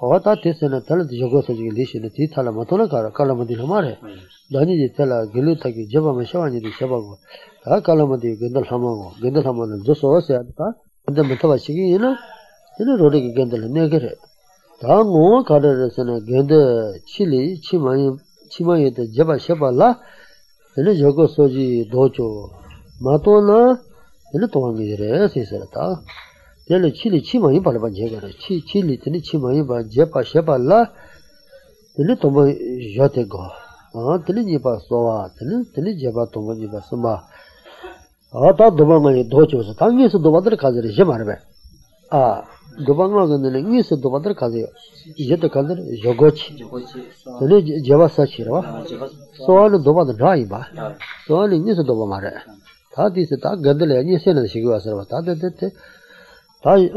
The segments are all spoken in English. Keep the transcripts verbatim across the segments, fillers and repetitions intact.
Hawata Tisana Talat Jogos of Gilishina Titala Matulakara, Kalamadi Hamare, Dani de Tela, Gilutaki, Java Mashawani de Shabago, Kalamadi, Gendal Hamago, Gendal Haman, Jososa, and the Matavashiki, you know, in a Rodig Gendal Negre. Tango Kadar and a Genda Chili, Chimayim, Chimayet, Java Shabala, and a Jogosoji Dojo Matona, and a Tongi Res is a Chili Chima Banjega, Chi Chili, Tinichima, Jepa Shepa La, the little Jotego, Tiniba Soa, Tinijaba Tomaniba Soma. Ata Domanga Dochos, Tangis of the Water Kazer, Jemarbe. Ah, Domanga and the Lingis of the Water Kazer, Jetta Kazer, Jogochi, the Java Sachira, so on the Dova Driver, so on in this Dovamare. That is the Tag Gandel and Yasin and Shiguasa. Tari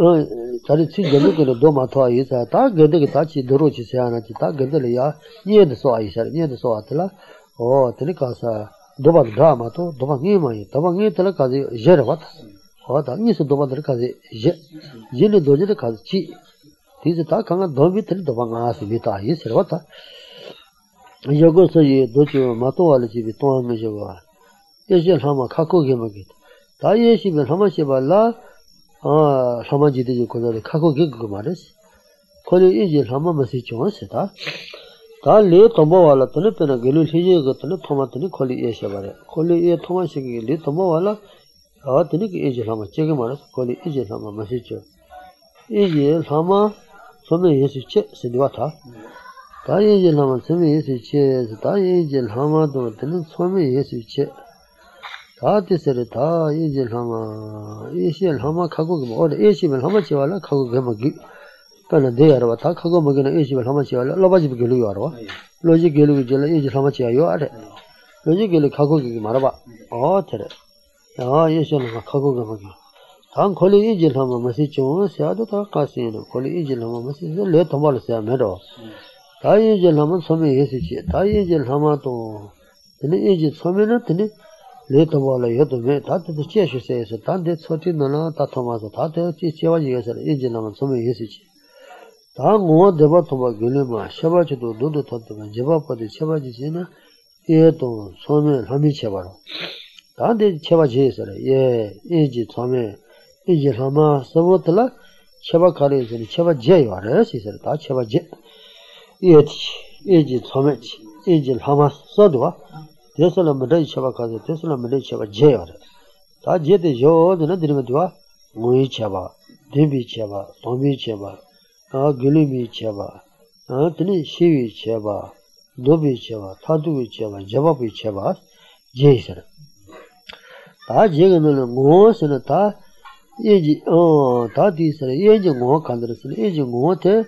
three Januka Doma Toy is a tag, Gandaki, Duruchiana, Gandalia, near the Soisha, near the Soatla, or Telecasa, Doba Drama, Domangima, Domangi Telekazi, Jeravat, or Tanis Domadrekazi, Jenny Dojekazi. This attack cannot be tell Domangas Vita, is Servata. Yogo Soy, Dojo, Mato, Alibiton Majova. Yes, Hama, Kako Gamagit. Tayeshi, Hamashiba. Ah, Samaji did you call the Kako Gigomaris? Call you easy Hamamasi Chonseta. Tali Tomoala Tulip and a Giluji got to look Tomatini, call you Eshavare. Call you Tomasi Litomoala, our Tinik Easy Hama Chigimaris, call you Easy Hama Masicho. Easy Hama, some is his chip, Sidwata. Tai Easy Hama, some is his chairs, Tai Easy Hama, don't tell him, some is his chip. Tati Serita, Easy Hama, Easy Hama Kago, or the Easy Hamachiala, Kago Gamagi, Panadea, Kago Magana, Easy Hamachiala, Lobaji Gilu Arwa, Logic Gilu, Easy Hamachia, you are Logic Gilu Kago Maraba, or Tere. Ah, Easy Kago Gamagi. Tan Colli Easy Hama Masicho, Seadota Casino, Colli Easy Hama Massis, let Tomalsa Meadow. Tai Easy Hama, some Easy, Tai Easy Hamato, then Easy Sumina, then Later, you have to make that the chair, she says, a tandit, sorting, no, Tatomas, Tato, Chichava, yes, an engine of some usage. Tango, the bottom of Gulima, Shabachi to do the Tatum, Java for the Shabajina, Eto, Some, Hamichava. Tandit Chavajes, yea, Egypt, Some, Egypt Hama, Savotala, Shabakaris, and Chavaje, or else is a Tachavaje. Egypt, Some, Egypt Hama, Sodwa. Tesla Made Shabaka, Tesla Made Shava Jail. Tajet is your the Nadrimatua, Muichava, Divichava, Tomichava, Gulimichava, Antony Shivichava, Dobichava, Tatuichava, Javabichava, Jason. Tajagan Mos and a Ta, oh, Tatis, aging more countries, aging water,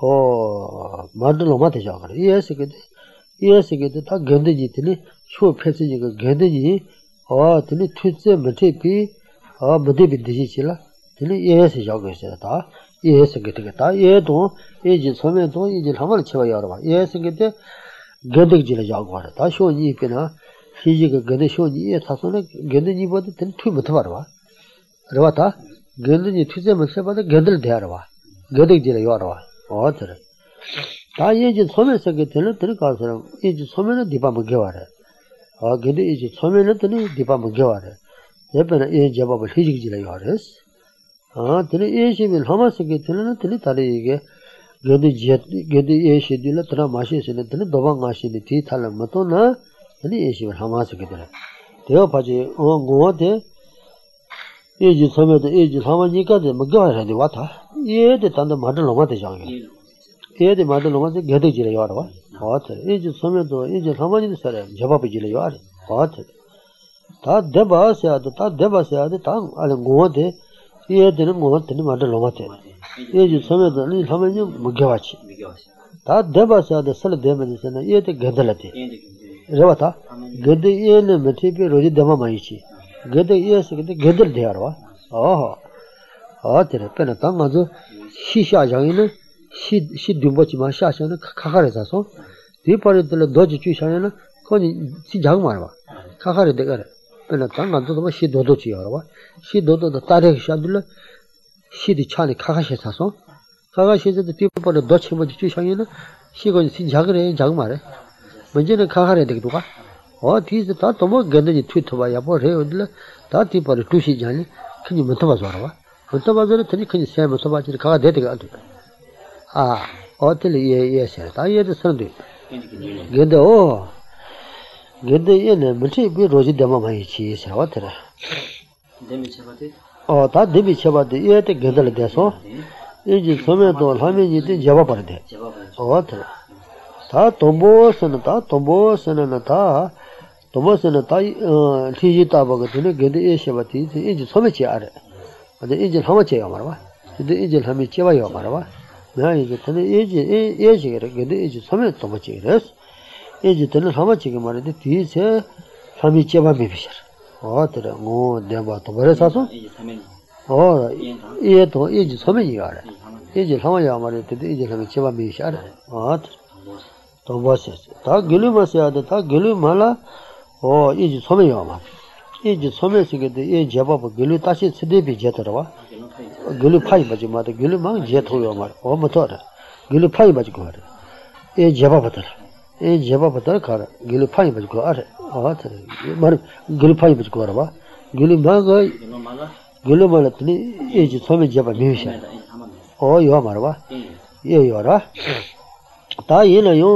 oh, Madalomatajaka, yes, yes, I get the tag Gandhi, show passage of Gandhi, or Tilly Twitch, Matepi, or Matepi Digitilla, Tilly, yes, Jogasta, yes, I get a tie, yes, agent Someto, agent Hamachava, yes, I get the Gandhi Jilajagua, Tasho Nipina, Fiji Gandesho, yes, Tasonic, Gandhi, but the ten two Matava. Ravata, Gandhi Twitch, Matava, the Gandal Derava, Gandhi Jilayora, water. Agent Somer Secretary, Telecasum, Agent Somer Dipamagore. Or get Agent Somer Dipamagore. Depend age of a Hijilayores. Ah, three Asian will Homer Secretary, Telitari, get the jet, get the Asian Dilatra Mashes and the Dovangashi, the Tital and Matona, and the Asian Homer Secretary. Theopaji, on Guate, Agent Somer, the Agent Hamanica, the Magore and the water. Yet the Thunder Madden of Matajan. Here the mother was a Gadejilora. What? Is some to is a Haman Sarah, Jabapijilor? What? Tad Deba said the Tad Deba said the tongue, Alangote, here the Motte, Mother Lomate. Is some of the little Haman Mugavachi. Tad Deba said the Salah Demons and here the Gadalati. Revata, get the ear and Matipi Rodi Damamaichi. Get the ears, get the Gadel Dera. Oh, what? Penatamazo, Shisha Jangina. She she do much my shash and Kakarazaso. Departed the dodgy Chishana, calling Sijangmarva. Kakari de Gara. Penatanga do she dodochi or what? She dodo the Tarek Shadula. She the Charlie Kakashaso. 가가시에서 뒷부분에 놓치면 주상에는 시건 신작을 장말에 문제는 가가래 되게 누가 어 뒤에서 다 도모 겠는지 트위터 봐야 뭐래요 다 뒷부분에 두시잖니 그니 먼저 봐서 알아 먼저 봐서는 되니 그니 세면서 봐지 가가 되게 아 어들 예 예서 다 예도 선도 근데 어 근데 얘는 무슨 비 로지 담아 많이 지 사와더라 데미 쳐봐대 어 다 데미 쳐봐대 얘한테 겟을 돼서 이제 소매도 하면이 돼 잡아 버대 어더라 다 도보스는 다 도보스는 다 도보스는 다 티지다 버거든 근데 얘 쳐봐대 이제 소매치 알아 근데 이제 소매치야 말아 근데 이제 소매 쳐봐요 말아 나 이제 근데 이제 이제 근데 이제 소매 도보치 그래서 एजी तने हवा चिके मारे थे तीस है हमी चेवा में बिचर और तेरा वो देवा तो बड़े सासो और ये तो ये जो समय ही आ रहा है ये जो समय हमारे थे ये जो हमें चेवा में बिचर और तो बस था गिलू में से आता था गिलू माला और ये जो समय हमारे ये जो समय से कहते ये जवाब गिलू ताशी सीधे भी जेत रहा गिलू फाई बजे मारे गिलू मांग जेत हो हमारे और मथोर गिलू फाई बजे को ये जवाब बता ए जबा बता कर गिलु फाइ बज को अरे हां तेरे मर गिलु फाइ बज को रवा गिलु मा गई गिलु माला तनी ए जो समय जबा नहीं है ओ यो मारवा ये यो रा ता ये न यो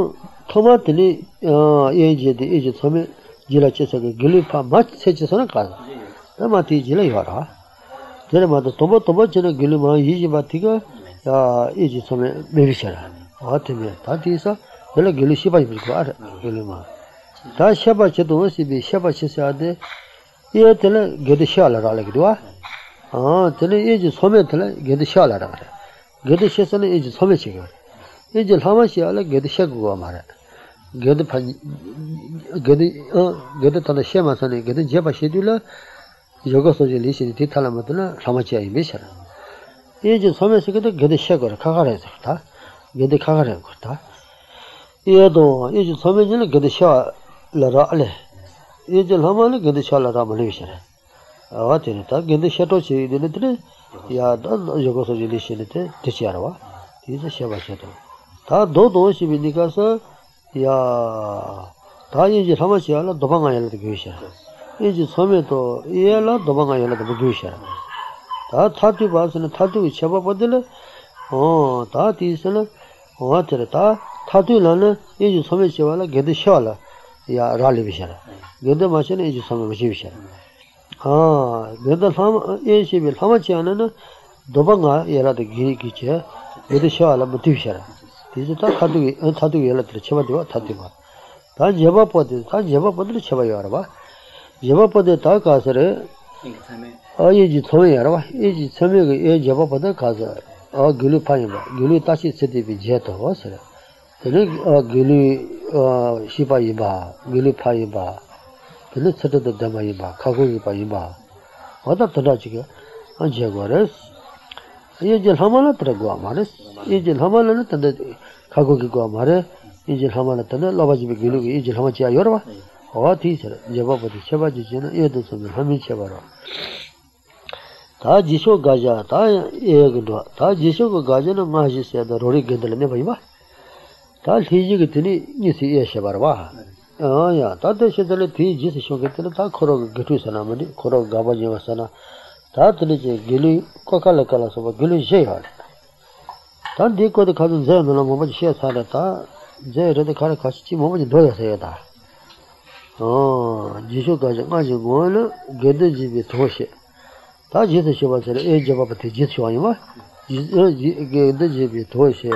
थोमा तनी ए जे ए जो समय जिला छे सके गिलु फा मच छे छे न का त माथि जिला यो रा तेरे मा तो तोबो तोबो जे गिलु मा ये जे बात थी का ए जो समय मेरी छरा हां ते में ता थी सा ela gelu shiba bilko ar gelema da shaba chedo sibi shaba chesade ye tele gedishala rale gidwa ha tele ye je some tele gedishala rale gedishesane ye je some chege ye je lama shala gedishag go mara ged ged ged tale shema sane ged jeba shedula yoga soje lishi titala matna samachi ai meshara ye je some se ged gedishag go khagare ta ged khagare go ta 얘도 이제 섬에는 그대샤 라라래 이제 하마는 그대샤 라라 말이셔 아 되는다 그대샤도 시들들 야도 요거서 질리시는데 되시아와 이제 샤바셔도 다 도도 시비니까서 야 다이제 하마시아라 도방아야라 되셔 이제 섬에도 얘라 도방아야라 되셔 다 타티 바스는 타티 샤바버들 어 다티스는 어 들다 타도는 이제 섬에 지와라 게드셔라 야 라리비셔라 게드 마시는 이제 섬에 지비셔라 아 게드 섬 예시빌 섬치 안에는 도방아 얘라도 기기체 게드셔라 무티셔라 디지털 타도기 타도기 얘라들 쳐봐도 타도가 다 제바포데 다 제바포들 쳐봐요 알아봐 제바포데 다 가서래 아 이제 섬에 알아봐 이제 섬에 예 제바포데 가서 아 글루 파이마 글루 다시 세디비 제도 와서 그 어글어 시바이바 글파이바 글을 쳐도 담아이바 가고이바이바 어다 들어지게 언제 거래스 이제 하마나 들어가 말스 이제 하마나는 근데 가고기고 말에 이제 하마나 때는 러바지비 글이 이제 하마치야 여러분 어디 저 제바버디 제바지는 얘도 좀 하면 제바라 다 지쇼 가자 다 얘도 다 지쇼 가자는 마시세다 로리 견들네 바이바 다 희지게 되니 니시 예셔 봐봐 아야 다데셔들 희지시 쇼게들 다 코로 게투스나 머니 코로 가바지와서나 다 들이지 길이 코칼라칼라서 길이 제야 단 디코도 가든 제는 뭐지 셰사라다 제르데 카라 같이 뭐지 도야서야다 어 지쇼가지 가지고는 게드지비 도시 다 지쇼 봐서에 에 제바부터 지쇼와요 게드지비 도시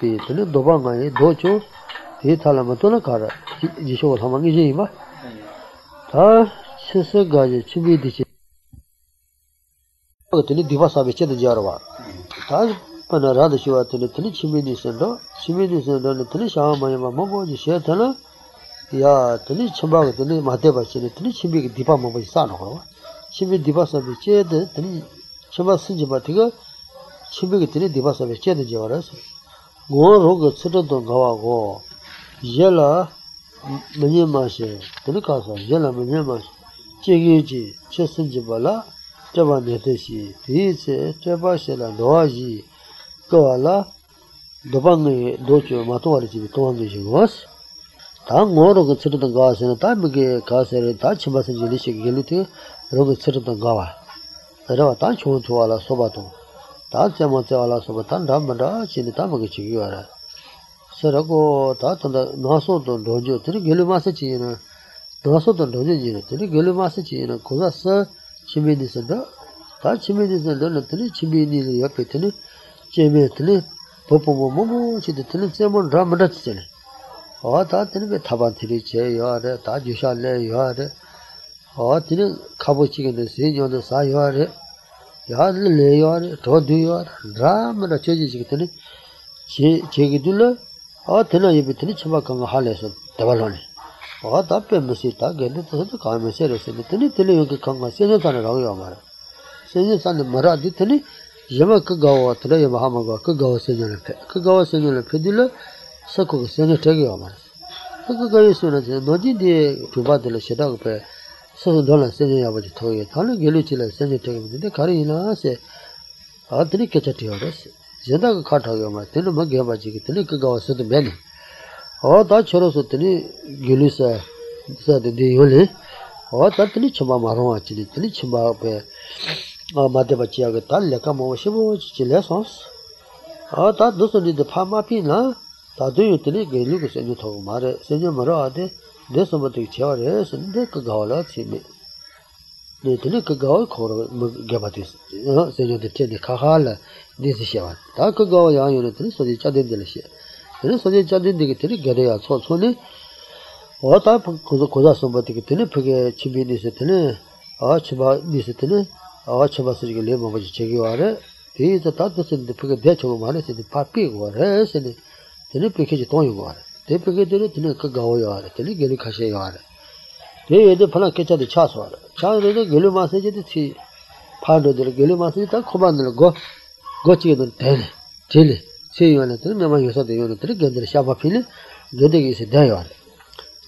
तेरे दोबारा गए दो चो ये थाला मतो ना कारा जिसे वो सामान्य जी बा था से गाजे चुबी दिचे तेरे दिवस आवेचे तो जारवा था पन रात शिवा तेरे तेरे चुबी दिसे ना चुबी दिसे ना तेरे शाम में मम्मो जिसे था ना या तेरे चंबा तेरे माते बच्चे तेरे चुबी के दीपा मम्मी सानो करवा चुबी दिवस आवेचे तेरे चंबा सिंह बाती का चुबी के तेरे दिवस आवेचे तो Jarawa 고로가 쓰러도 가와고 예라 뭐니 마세 들까서 예라 뭐니 마세 제기지 쳤은지 몰라 저번에 뜻이 뒤에 저바실라 노아지 Kawala Dobangi Docho Matuarichi Tondi was Tang Moro Certain Gas and a time Casere Tachibas and Jelisha Gility, Rogat Certain Gawa. The Ravatach went to Ala Sobato. Tatsamata Ala Sobatan Ramadach in the Tamagachi. Serago Tatanda Naso Dojo, Tilly Gilimasachi in a Naso Dojo, Tilly Gilimasachi in a Kozasa Chimidis and the Tachimidis and Donna Tilly Chimini Yapitini. Chemistry, Popo Momo, she the Telegram Ramadatsil. Or that in the Tabantriche, you are the Tajishale, you are the or till Kabuchi and the Sea on the Sai, you are the Yardley, you are the Todu, you are Ram and the Churches, Chigidula, or Tena Yibitrichmak and Hales of Tavaloni. Or that Pemisita get the Commissarius and the Tilikan Congress and Royal. Since on the Maraditani. Yama could go to the Bahamago, could go senior, could go senior pedula, Sako Senator Yomas. Sako Senate, no did to battle a Shedagope, seven dollars senior about the toy, Tony Gilutilla, Senator, the Carina, say, I'll drink at yours. Zedag Cartagama, Telemagaba, Tilika go to the belly. All that shows to the Gilusa, said the Yuli, or that Lichama, Lichama. Madabachiaga Talia come over Shibu, Chilesons. Ah, that doesn't need the Pama Pina. That do you take Lucas and you told Mara, Senor Marade, Desomatic Charias, and Decagola, Timmy. The Telecagol Coro Gabatis, Senor de Cahala, this is Shavan. Tacago, Yan, and Tris of the Chadin Delicia. The rest of the Chadin Digitary Gadea, so soon. What up Kosa somebody Telepega, Chibinis at Tene, Archibald Nisatene. Archabasri Lemo Chiguare, he is a tatus in the Picadecho Maris in the Papi or Res and the Nipicage Toyuar. They picketed it in a Kagaoyar, Telegalicasear. They the Palacacha the Chaswar. Child of the Giluma said the tea. Pardon the Giluma said that commander go. Got you the ten. Chili. See you on a three, remember you saw the unit trick and the Shabafil, getting is a dior.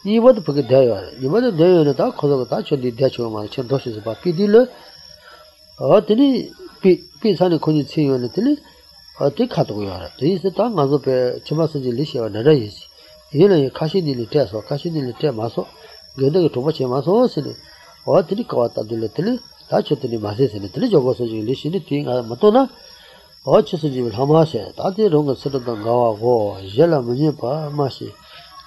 You want to pick a dior. You want a dior in a dark color of touch on the Dacho Marchand Doshes of Papi dealer. Oh, Tilly, Pisani couldn't see you on the Tilly, or take out we are. This is the tongue of Chimasajilisha or Narais. You know, Kashi did the test or Kashi did the Temaso, getting to watch him as also. Or Tilicota de Little, Tacho to the Masses and the Tilijo was a Jewish Matona, or Chesaji Hamasa, Tati Runga Sedangawa, War, Jella Munipa, Mashi,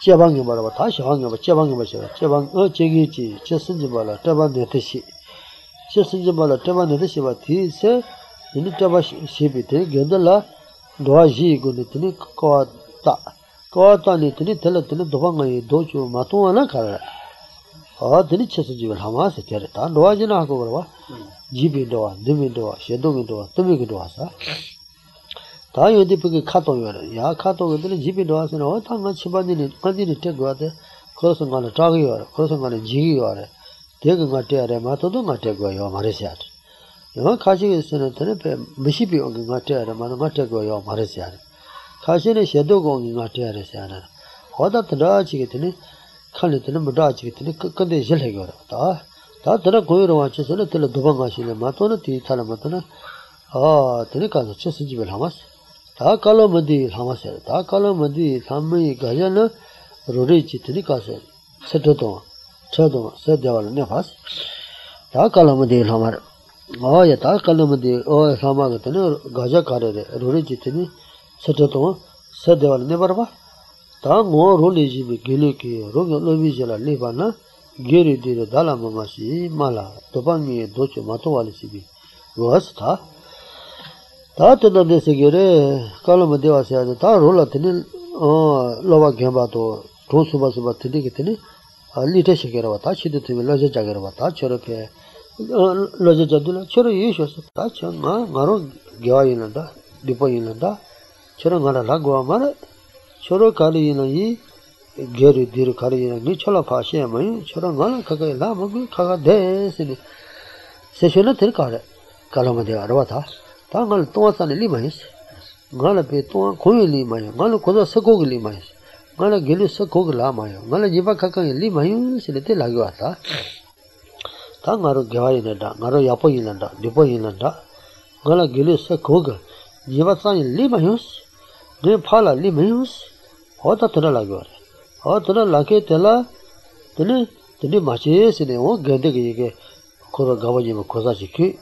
Chiabangiba, Tashi hung over Chiabangiba, Chiabang, Urchigi, Chesanjibala, Taban de Tishi. Sinjabala Tavan and the Shivati, sir, in the Tabashi Shibiti, Gendala, Doaji, Gunitini, Kota, Kota, Nitini, Teletin, Dovanga, Dojo, Matu, and Akara. All the riches of Hamas, Teratan, Doajina, Gova, Jibi Doa, Dumi Doa, Shedumi Doa, Tumik Doasa. Tayo Dipiki Kato, Ya Kato with the Jibi Doas and all time much abandoned, continued to take water, crossing on a target or crossing on a jiggy or. Taking a tear, Matodoma Tego, your Marisiat. Your Kashi is in a telepe, Mishipi on the mater, Manamatego, your Marisiat. Kashi is a dog on the mater, Sana. What that the Dajitini, Kalitan Dajitini, Kandishilego. That the Guru watches a little Dubanga in the Matona, Talamatana. Ah, Telikas, Chesibil Hamas. Takalo Madi, Hamas, Takalo Madi, Tami, Gayana, Rurichi, Telikas, Setoto. Said the old Nefas. Takalamadi Hammer. Oh, yet Takalamadi, oh, Hamagatano, Gajakare, Rurigitini, Setoto, said the old Neverba. Tang more Ruligi, Giliki, Rugovizela, Livana, Giri di Dalamamashi, Mala, Tobangi, Docho Matualisibi. Was Ta Tatan de Segure, Calamadeva said the Tarula Tinil, oh, Lova Gambato, Tosubasuba Tinikitini. Little Shigero, touch it to Loja Jagarva, touch or okay. Loja Jadula, Chero uses touch on Maru Gioinanda, Dipoinanda, Cherangara Lagua Mara, Choro Kali in a ye, Gary Dirkari and Nichola Pasha, Cherangala, Kaka Lamagu, Kaka Des in Sessiona Tilkara, Kalama de Arvata, Tangal Toas and Limais, Galapetuan Kuilimai, Malakoda Sagogilimais. Gala Gilusa Koglamayo, Gala Jiva Kaka Limayu, Siliti Laguata Tangaru Gavinanda, Naro Yapo Inanda, Dipo Inanda, Gala Gilusa Koga, jibasani limayus, de pala limayus, hota tera lagore. Hota tera lake tela, tene tene maches ne o gende ge koro gavaji ma khosa chiki,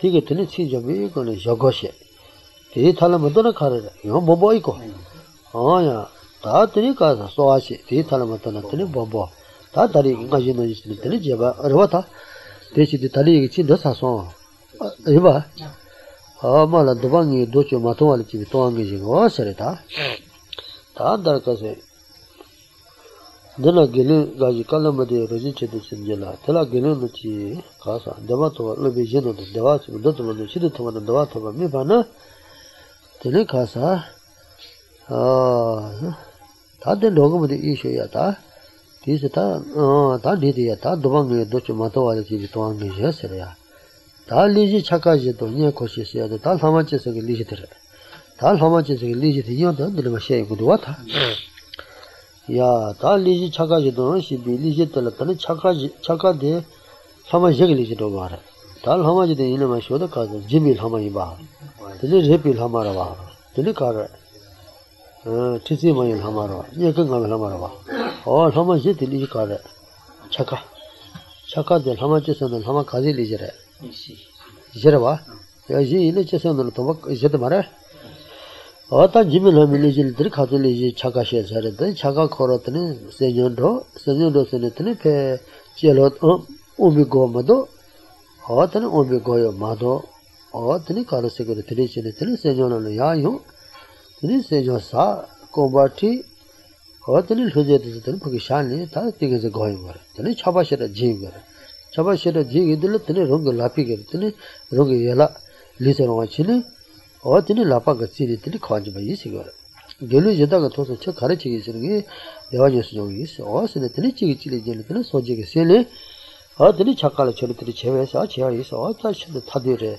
tige tene si jabi ko ne jagoshe. Te thala madana khare, yo boboi ko. Ha ya, ta tene ka so ashe, te thala madana tene bobo. Ta dari ga jino jisne tene jaba arwata. Deshi de tali gi da sa so. Eba. हाँ माला दुबांगी दो चो मातों वाली चीज़ तो आंगी जिंग और सरे था था दर कसे दना गिले गाजी कलम में दे रोजी चेतु संजला तला गिले में ची कासा दवा तो वाले बीजन होते दवा से उधर तो वाले चिद तो वाले दवा तो वाले में बना तेरे कासा हाँ था दे लोगों में दे ईशो या था तीस था हाँ था डी दिया था दुबांगी दो चो मातों वाली चीज़ तो आंगी जिंग सरे या 다 리지 착하지 또 니에 고시셔야 돼. 다 사마치서 리지 들어. 다 사마치서 리지 되어도 들으면 쉐이고 도와타. 야, 다 리지 착하지도 시비 리지 들었더니 착하지 착하대. 사마치서 리지도 말아. 다 사마치도 이놈아 쇼도 가서 지밀 하마이 봐. 근데 제필 하마라 봐. 근데 가라. 어, 티지마일 하마라. 예 건강을 하마라 봐. 어, 사마치서 리지 가라. 착하. 착하대 사마치서는 하마 가지 리지래. Jerva, Yaji, Liches on the Tomak, Jetamara. Ota Jimmy Laminizil Drikatilizi, Chakashi, Chaka Korotani, Senyondo, Senyondo Senatilipe, Jelot Umigo Mado, Otan Umigo Mado, Otanikara Secretary, Senyon Yayo, Senyor Sa, Combati, Otanil Hujet Pukishani, Tati is a goimer, Tenichabashi a jimmer. Chabashira jig idle, tene rung lapiger, tene rung yella, listen on chili, or tene lapaga city, tene conj by Isigar. Gelu Jadaga toss a chakarichi is in the audience no use, or senately chili genital, so jig silly, or tene chakala chili cheves, or cherries, or touch the tadire.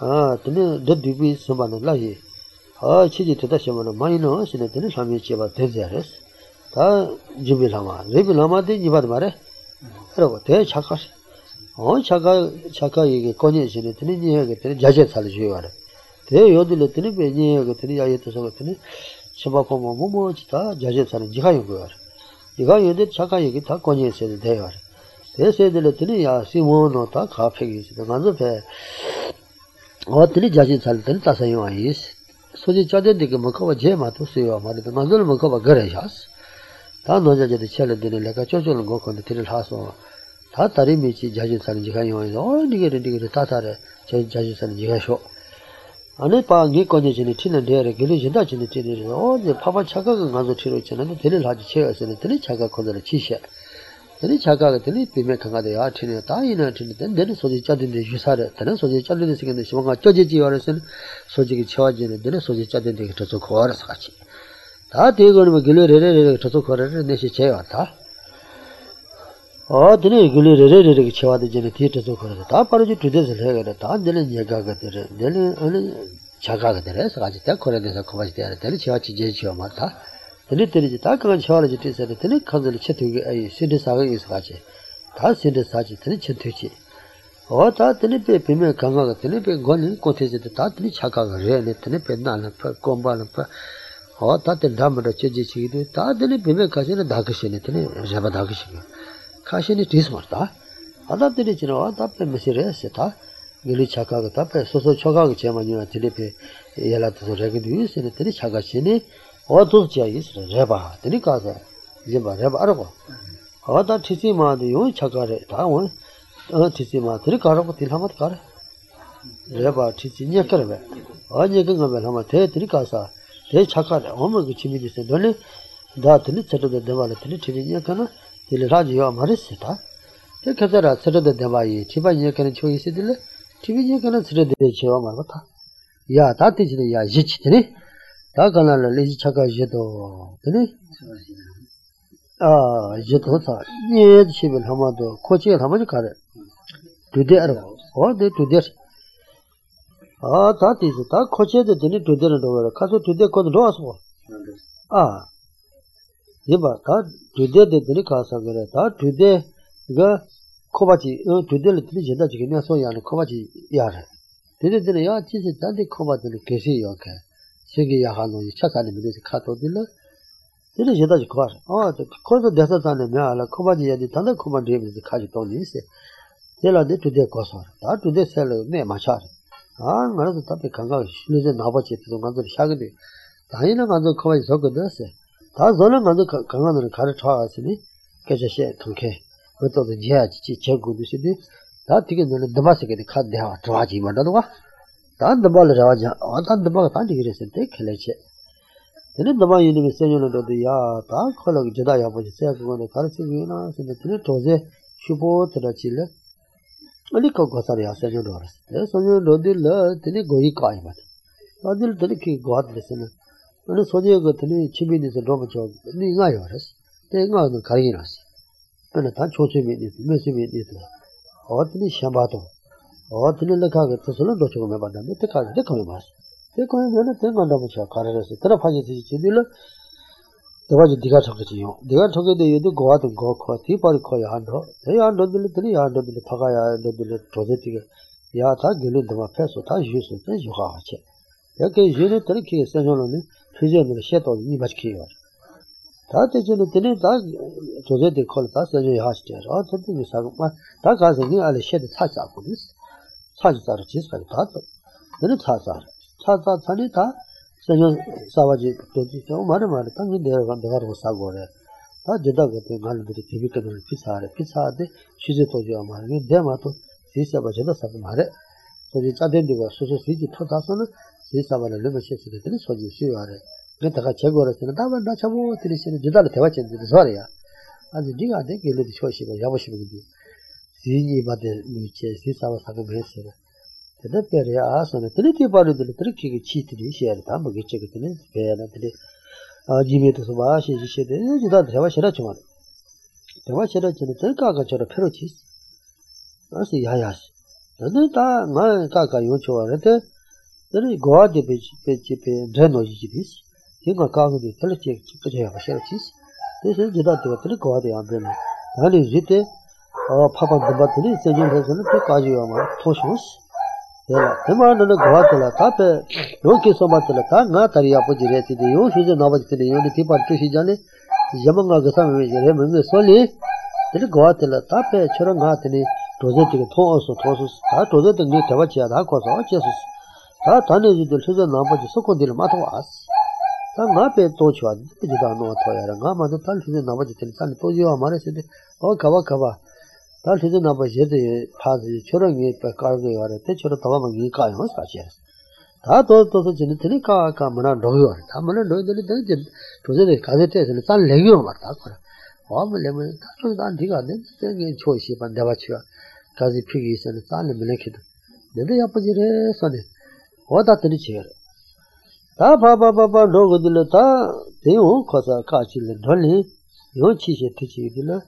Ah, tene the dubi summon lahi. Ah, chili to the shaman of mino, senately shamichiba tezares. Ah, Jubilama, Jubilama de Nibadmare. Hello, there, Chakash. Oh, Chaka, Chaka, you get cognac in the Trinity, Judges Aljuara. There, you do the Trinity, you get three ayatollah of the Trinity, Shabakoma Mumochita, Judges and Jihayugar. You got you did Chaka, you get a cognac in the day. They say the Latina, Simon or Tak, half is the man of her. Or three judges and ten Tasayuan is. So the Chadde de Makova Jema to see your mother, the Mazul Makova Garage. 다 노자제도 챌린지를 내가 조절을 거 건데 들을 하서 다 다리 밑이 자진산이 가요. 어 이게 이게 다다래 제 자진산이 가셔. 안에 방이 꺼내지니 튀는 데에 길이진다 진이 튀는 어 이제 파파 차가가 가서 튀어 있잖아요. 들을 하지 채웠으니 들이 차가 건들 치셔. 들이 차가가 들이 비매 강가도 야 튀는 다이나 튀는 데는 소지 짜든데 유사래. 다른 소지 짜든데 생긴데 뭔가 쪼지지 알아서는 소지기 채워지는 데는 소지 짜든데 더 고아라서 같이 다 대거는 길레레레레 쳐서 걸어를 내시 제왔다. 어, 드네 길레레레레 쳐와도 제네 뒤쳐서 걸어서 다 바로지 뒤져서 해가래. 다 내는 얘가가들. 내는 어느 자가가들에서 같이 딱 걸어내서 거기서 돼야 될 제와치 제지와 맞다. 근데 때리지 다 그런 쳐와지 뒤에서 되는 컨들 쳐되게 아이 신대사가에서 같이 다 신대사지 되는 쳐되지. 어, 다 드네 배면 강화가 되네 배 건은 고태지 다 드네 자가가래. 내 드네 배는 안 और ताते डाम रचे जिसी तो ताते ने बीमे काशी ने धाकशी ने तने जब धाकशी का काशी ने टीस मरता अदा तेरे चलो अदा पे मशीरे से था गिली छाका का तापे सो सो छोका के चेमानी में तेरे पे ये लाते तो रख दिए से ने तेरे छाका ची ने और तो चाहिए इस रेबा तेरी कासा ये बार रेबा रखो और ता ठीसी मार दियो छाका रे था वो ठीसी मार तेरी कारों को तिलहमत कर रेबा ठीसी नहीं कर बे और ये कंगा बे हम थे तेरी Kasa 제 착하다. 어머 그 집이 됐어. 너네 다들 저러다 대발에 틀리지 않잖아. 늘 라지와 말했다. 그 가자라 저러다 대발이 집안에 그런 초이 있으들. 티비에 그런 저러다 대체와 말았다. 야, 다티지네 야, 지치네. 다가나를 리지 착하지도. 그래? 아, 저도다. 예, 집을 하마도 코치를 하마도 가래. 두대 알아. 어디 두대 아, 다 뒤에서 다 코치에도 되니 두 대는 넣어라. 가서 두 대 거도 넣었어. 아, 이봐, 다 두 대도 되니 가서 그래. 다 두 대가 코바지, 두 대를 들이진다. 지금 내가 소유하는 코바지, 야래. 되는데 야 진짜 단디 코바들 계시요 그 저기 야하노 차산에 미래서 카토들로 되는 제다지 거 어, 거기서 대사 다니면 알아 코바지 야디 단다 코바지 미래서 카지 돈이 있어. 내가도 되게 거서. 다 되게 살려 내 마차. 아, 나도 답이 강가 실제 나버지 또 가서 샤그데. 다이나 가서 거기 적거든요. 다 저는 가서 강가는 가르쳐 왔으니 계셔시 통쾌. 그것도 지야지 제고도 시디 다 되게 너는 더마스게 카드야 좋아지 말다가 단 더벌 자와자 어떤 더가 단지 그랬을 때 켈레체 되는 더마 이놈이 세뇨는도야 다 콜로 지다야 보지 세고는 가르치기나 근데 되는 도제 슈보 들어질래 어디고 거서야 세뇨도라 세뇨도들라 되는 거기 가이마 어딜 되게 거들스는 근데 소제가 되는 집이니서 너무 좋아 네가 요라스 내가는 가이라스 근데 다 조심이 무심이 어디니 샤바도 어디는 내가가 뜻을 놓치고 매 봤는데 내가 내가 봤어. 내가 내가 내가 너무 잘 가르쳐서 들어파지 지질로 대화지 네가 적지요. 네가 적어도 얘도 고아든 고고 티벌 거야 한도. 내가 너들 들이 야 너들 파가야 너들 도제티가 야다 길은 더 앞에서 다 주스 때 주가하지. 여기 제일 특히 세존은 피제는 셰도 이 맞기요. 다대전에 되는 다 조제들 콜다 세제 하시죠. 아, 저도 미사고 막 다가서 니 알아 셰드 차자고 있어. 차자로 지스가 다. 너는 차자. 차자 산이다. 세제 사와지 도지 저 말에 말에 당기 내가 내가로 사고래. 다 제다가 그 말들이 비비거든 피사래. 피사데 시제 도지 아마니 데마토 시사바 제다 사고 말에. 저기 자된디가 소소 시지 토다서는 시사바를 내가 셰스를 되는 소지 시와래. 내가 제거했으면 다만 나 잡고 들으시는 주다를 대화했는데 소리야. 아니 네가 되게 일을 쉬시고 잡으시면 돼. 지니 바데 미체 시사와 사고 배스라. 대대별에 아서는 드리티 바르들 드리키기 치트리 시야다 뭐 개체거든. 배나들이 아지메도 소바시 시시데 주다 대화시라 정말. 대화시라 전에 들까가 저러 페로치. 아시 야야스. 너는 다 나가가 요초한테 너는 고아데 베치페 드노지지비스 이거 가고도 틀리게 찍어줘야 하셔야지. 그래서 제가 되게 거와도 안 되네. 아니 이제 어 파파도 받더니 세진에서는 또 가지고 아마 토시스. 내가 대만으로 거와들라 카페 로키서 맞더라 나 다리야 보지래지 요 시제 나버지들이 요리 티파트 시자네 야망가 가서면 이제 맨날 솔리 되게 거와들라 카페 저런 같더니 도저히 토어서 토스 다 도저히 네 잡아지야 다 거서 어째서 다 다니지들 시제 나버지 속고들 맞아 왔어. 나한테 도와줘. 내가 너한테 도와야. 나한테 단순히 나머지 단순히 도와줘. 말해서 어 가봐 가봐. 단순히 나머지 얘들 파지 저런이 백가르고 와랬대. 저러 도와만 이 가요. 사실. 다 도도서 진짜니 가가 뭐나 너요. 아무나 너희들이 되게 도저히 가제테에서 단 레기로 왔다. 와면 레면 단순히 안 되가 안 돼. 되게 조시 반대와치가 가지 피기 있어서 단 레기도. 내가 옆지래 선에 어다 들이지. 다 바바바바 로고들라 다 대용 거사 가실을 돌리 요치시 뜻이기들라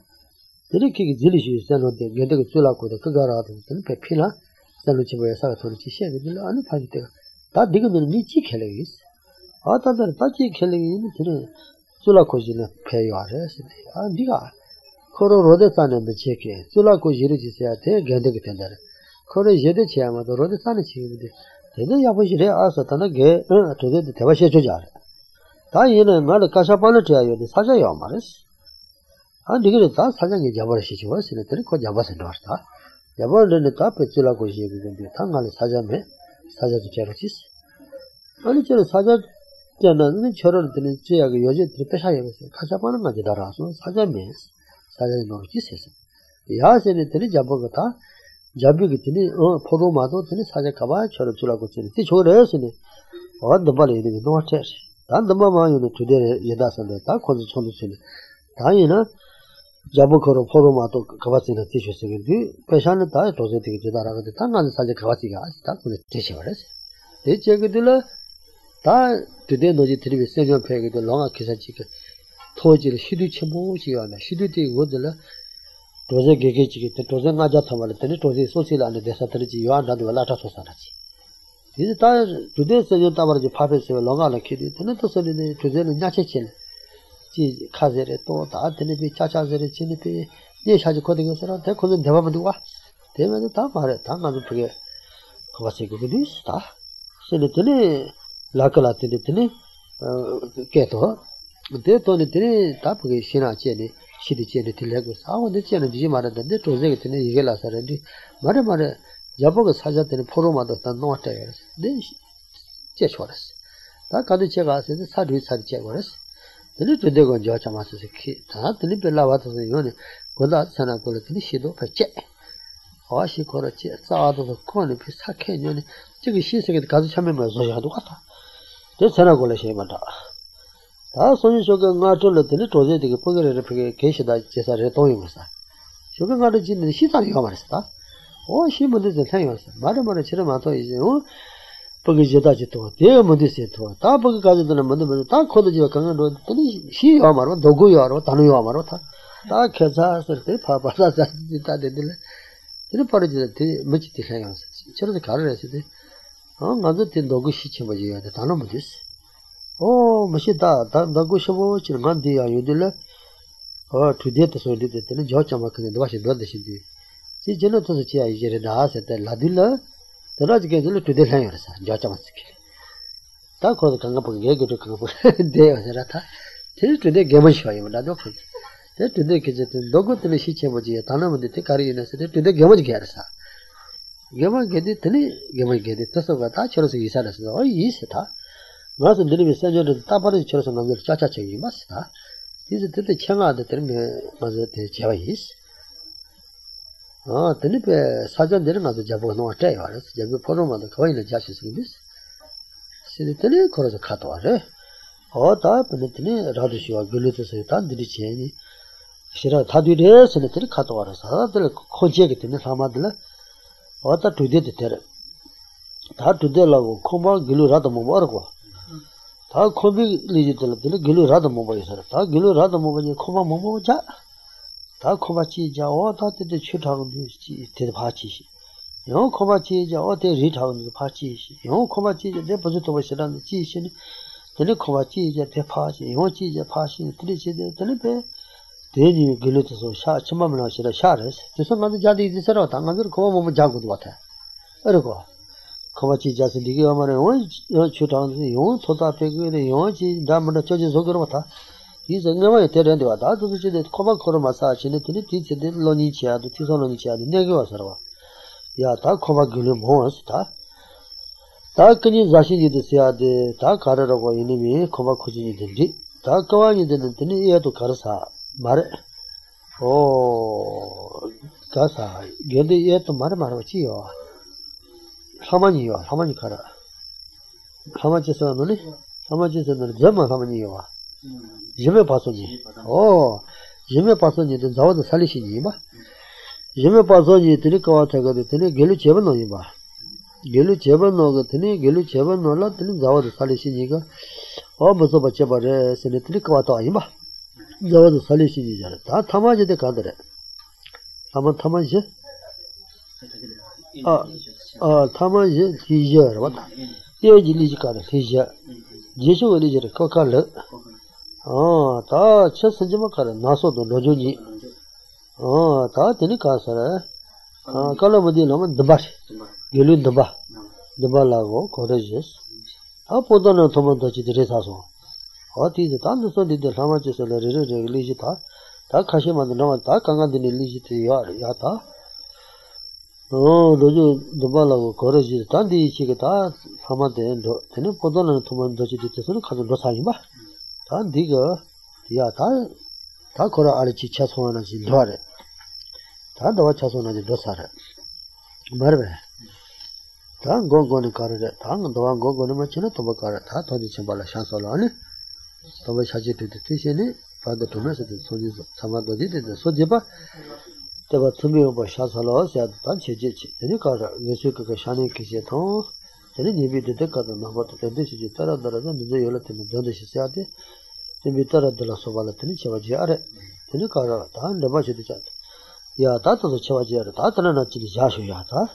드리키기 질리시 있어는데 얘들 줄라고도 그거라든 배피나 살루치 보여서 돌치 시에들 아니 파지대 다 니거는 니치 켈레기스 아다들 파지 켈레기는 드르 줄라고지나 배요아레스 아 니가 코로로데산에 베체케 줄라고지르지세야 대 견데게 된다 코로 제대 제아마도 로데산에 지기들 내가 야보시래 아서다나 게 도저히 대화시켜 줘야 다 얘는 말 가사발을 줘야 돼 사자야 말이지 아 니가 다 사장이 잡아시지 와서는 거 잡아서 나왔다 잡아는 다 뺏으라고 얘기했는데 당할 사자매 사자도 제로치스 아니 저 사자 전에는 저런 되는 지역에 요새 뺏어야 돼 가사발은 맞아 달아서 사자매 사자는 놓치스 야세는 들이 잡아가다 자비기 때문에 어 포로마도 되는 사자 가봐 저를 주라고 했는데 이 저래서는 어떤 말이 되는 거 같아. 단도마마요는 그대로 예다선데 다 거기 손도시네. 다이나 자부거로 포로마도 가봤으나 티셔츠인데 배산에 다 도저히 되다라고 단한 사자 가봤지가 딱 그래 티셔츠. 이 제거들라 다 그대 너지 드리고 세전 패기도 롱아 기사치가 토지를 시도치 모지야나 시도되고 거들라 도저 개개치기 때 도저 맞아 담았더니 도저 소실 안에 대사들이 요한다도 라타서 살았지. 이제 다 도대서는 따버지 파페서 롱알을 키디 되는데 소리는 도저는 냐체체. 지 카제레 또 다한테 비 차차제레 진비 예샤지 거든요. 사람 대고는 대바만 두고. 대면은 다 말해. 다 맞는 그게 Kawasikusta, Senitini, Lacalatinitini, Cato, Detonitini, Tapi, Sina Cheni, Sidicheni Tilegos, how the Chen and Jimara, the Netozatini, Yelas, and Madame Jabogas Hazard and Poroma, the Nortairs, then Cheshwaras. Takadichegas is the Sadu Sadchewaras. The little Dagon Georgia Masters, the little Lavatas, the Yoni, Godat Sana Golatinishido, Pache. She called a chest out of the corn and pizza canyon. Chicky, she said, Kazamima Zoyaduata. The Sanagola Shemata. That's only sugar not to let the little Zedic Pugger replication that Jessa Retoimasa. Sugar got a gin and she's on your master. Oh, she must the time. Madame Chiramato is your Pugajito, dear Modisito, Tapu Gazan and Madame Takodio Kangan, she Omar, Doguyo, Tanu Amarota. Takazas, Papa, that's The party is much different. Children the car resided. Oh, another thing, Dogushichi, the Tanomodis. Oh, Mashita, Dogusho, Chilmandi, are you dealer? Or to date, so did the George Amakan and Washington Brothers. See, General Tosia is the house at La Dilla. The Lodge gets a little to the hangers, George Amaski. Taco the Kangapo Gago to Kangapo, Day of the Rata. Till today, Gamashoy, Madame. Today, Dogo to the Shichamoji, Tanam, the Tikari, and I said to the Gamma Garsa. Gamma get it, Gamma get it, Tasovata, Church, he said, Oh, yes, it are. Master didn't send you to the top of the church among the Chacha, you must. Is it the Chama that the Chava is? Ah, Tenipe, Sergeant Delimas, the Jabon or Tayars, Jabu Poroma, the coin of Judges in this. Silly, cause a cut order. Oh, type, and it's Radish, you are good to say, did it change? She had had years and a three cut orders, other conjecture in the Hamadla. What are to do the terror? Tad to Delago, Coma, Gilu Radamovargo. Tad Comi little Gilu Radamova is her. Tad Gilu Radamova, Coma Momoja. Tad Comachi Jaota did the shoot on the Pachi. Young Comachi Jaote read on the Pachi. Young Comachi the deposit of a sedan cheese. Then Comachi Japachi, Yochi Japachi, Tilichi, Then you get it so sharp, some of the sharks. To some other jaddy is a lot, another Como Jago water. Ergo Comachi just a degree of my own, your children, your own soda figure, your own diamond churches over water. He's a never a terror to add to the Coma Coro massage and it is a little Lonicia, the Tisonicia, the Negosarva. Yata Coma Gulum Horse, Ta. Takani Zashi the Sia de Takara of our enemy, Coma Cosini, Takawa didn't need to Carsa. Mare Oh, Gasa, get the ear to Marmaracio. How many you are? How many color? How much is only? How much is in the German? How many you are? Jimmy Passoni. Oh, Jimmy Passoni, the Zawa Salishinima. Jimmy Passoni, Tilico, Tagatini, Giluchevanoima. Giluchevano, the Tini, Giluchevano, Latin, Zawa Salishiniga, or Mazobacheva, Senatilico, Ima. There was a solution. That Tamaja the Cadre. Taman Tamaja? Ah, Tamaja, he's here. What? Here, Jilika, he's here. Jesu is a cockle. Ah, Ta, Chesanjamaka, Naso, the Nojuni. Ah, Ta, Tenicasa, eh? Calamadi Laman, the Bash. Gilun the Ba. The Balago, courageous. Upon the Tomantachi, the Resaso. What is the Tandu so did the Ramages of the Religita? Takashim and the Namata, Kanga the Yata. Oh, the Balago Courage, Tandi, Chigata, Hamade, and Tenepodon and Toman Dojitation, Kazanosaiba. Tandiga, Yata, Takora Arichi Chaswan as in Dore. Tandawa Chaswan as in Dosare. Merve. Tang Gogon and Carrot, Tang and the one Gogon and Machina Tobacarata, Tony Chambala Chansolani. So much has it to the Tishini, Father Thomas and Sonia Samado did the Sojiba. There were two of Shasalos at Tanchiji, the Nicara, Yusuka Shani Kishaton, and then you beat the Decada number to the Tara de la Zoyotin and Jonas Siati, the Vitara de la Sovalatinicha Vajiare, the Nicara, and the Majid. Yata to the Chavajiara, Tatana Chili Yashu Yata.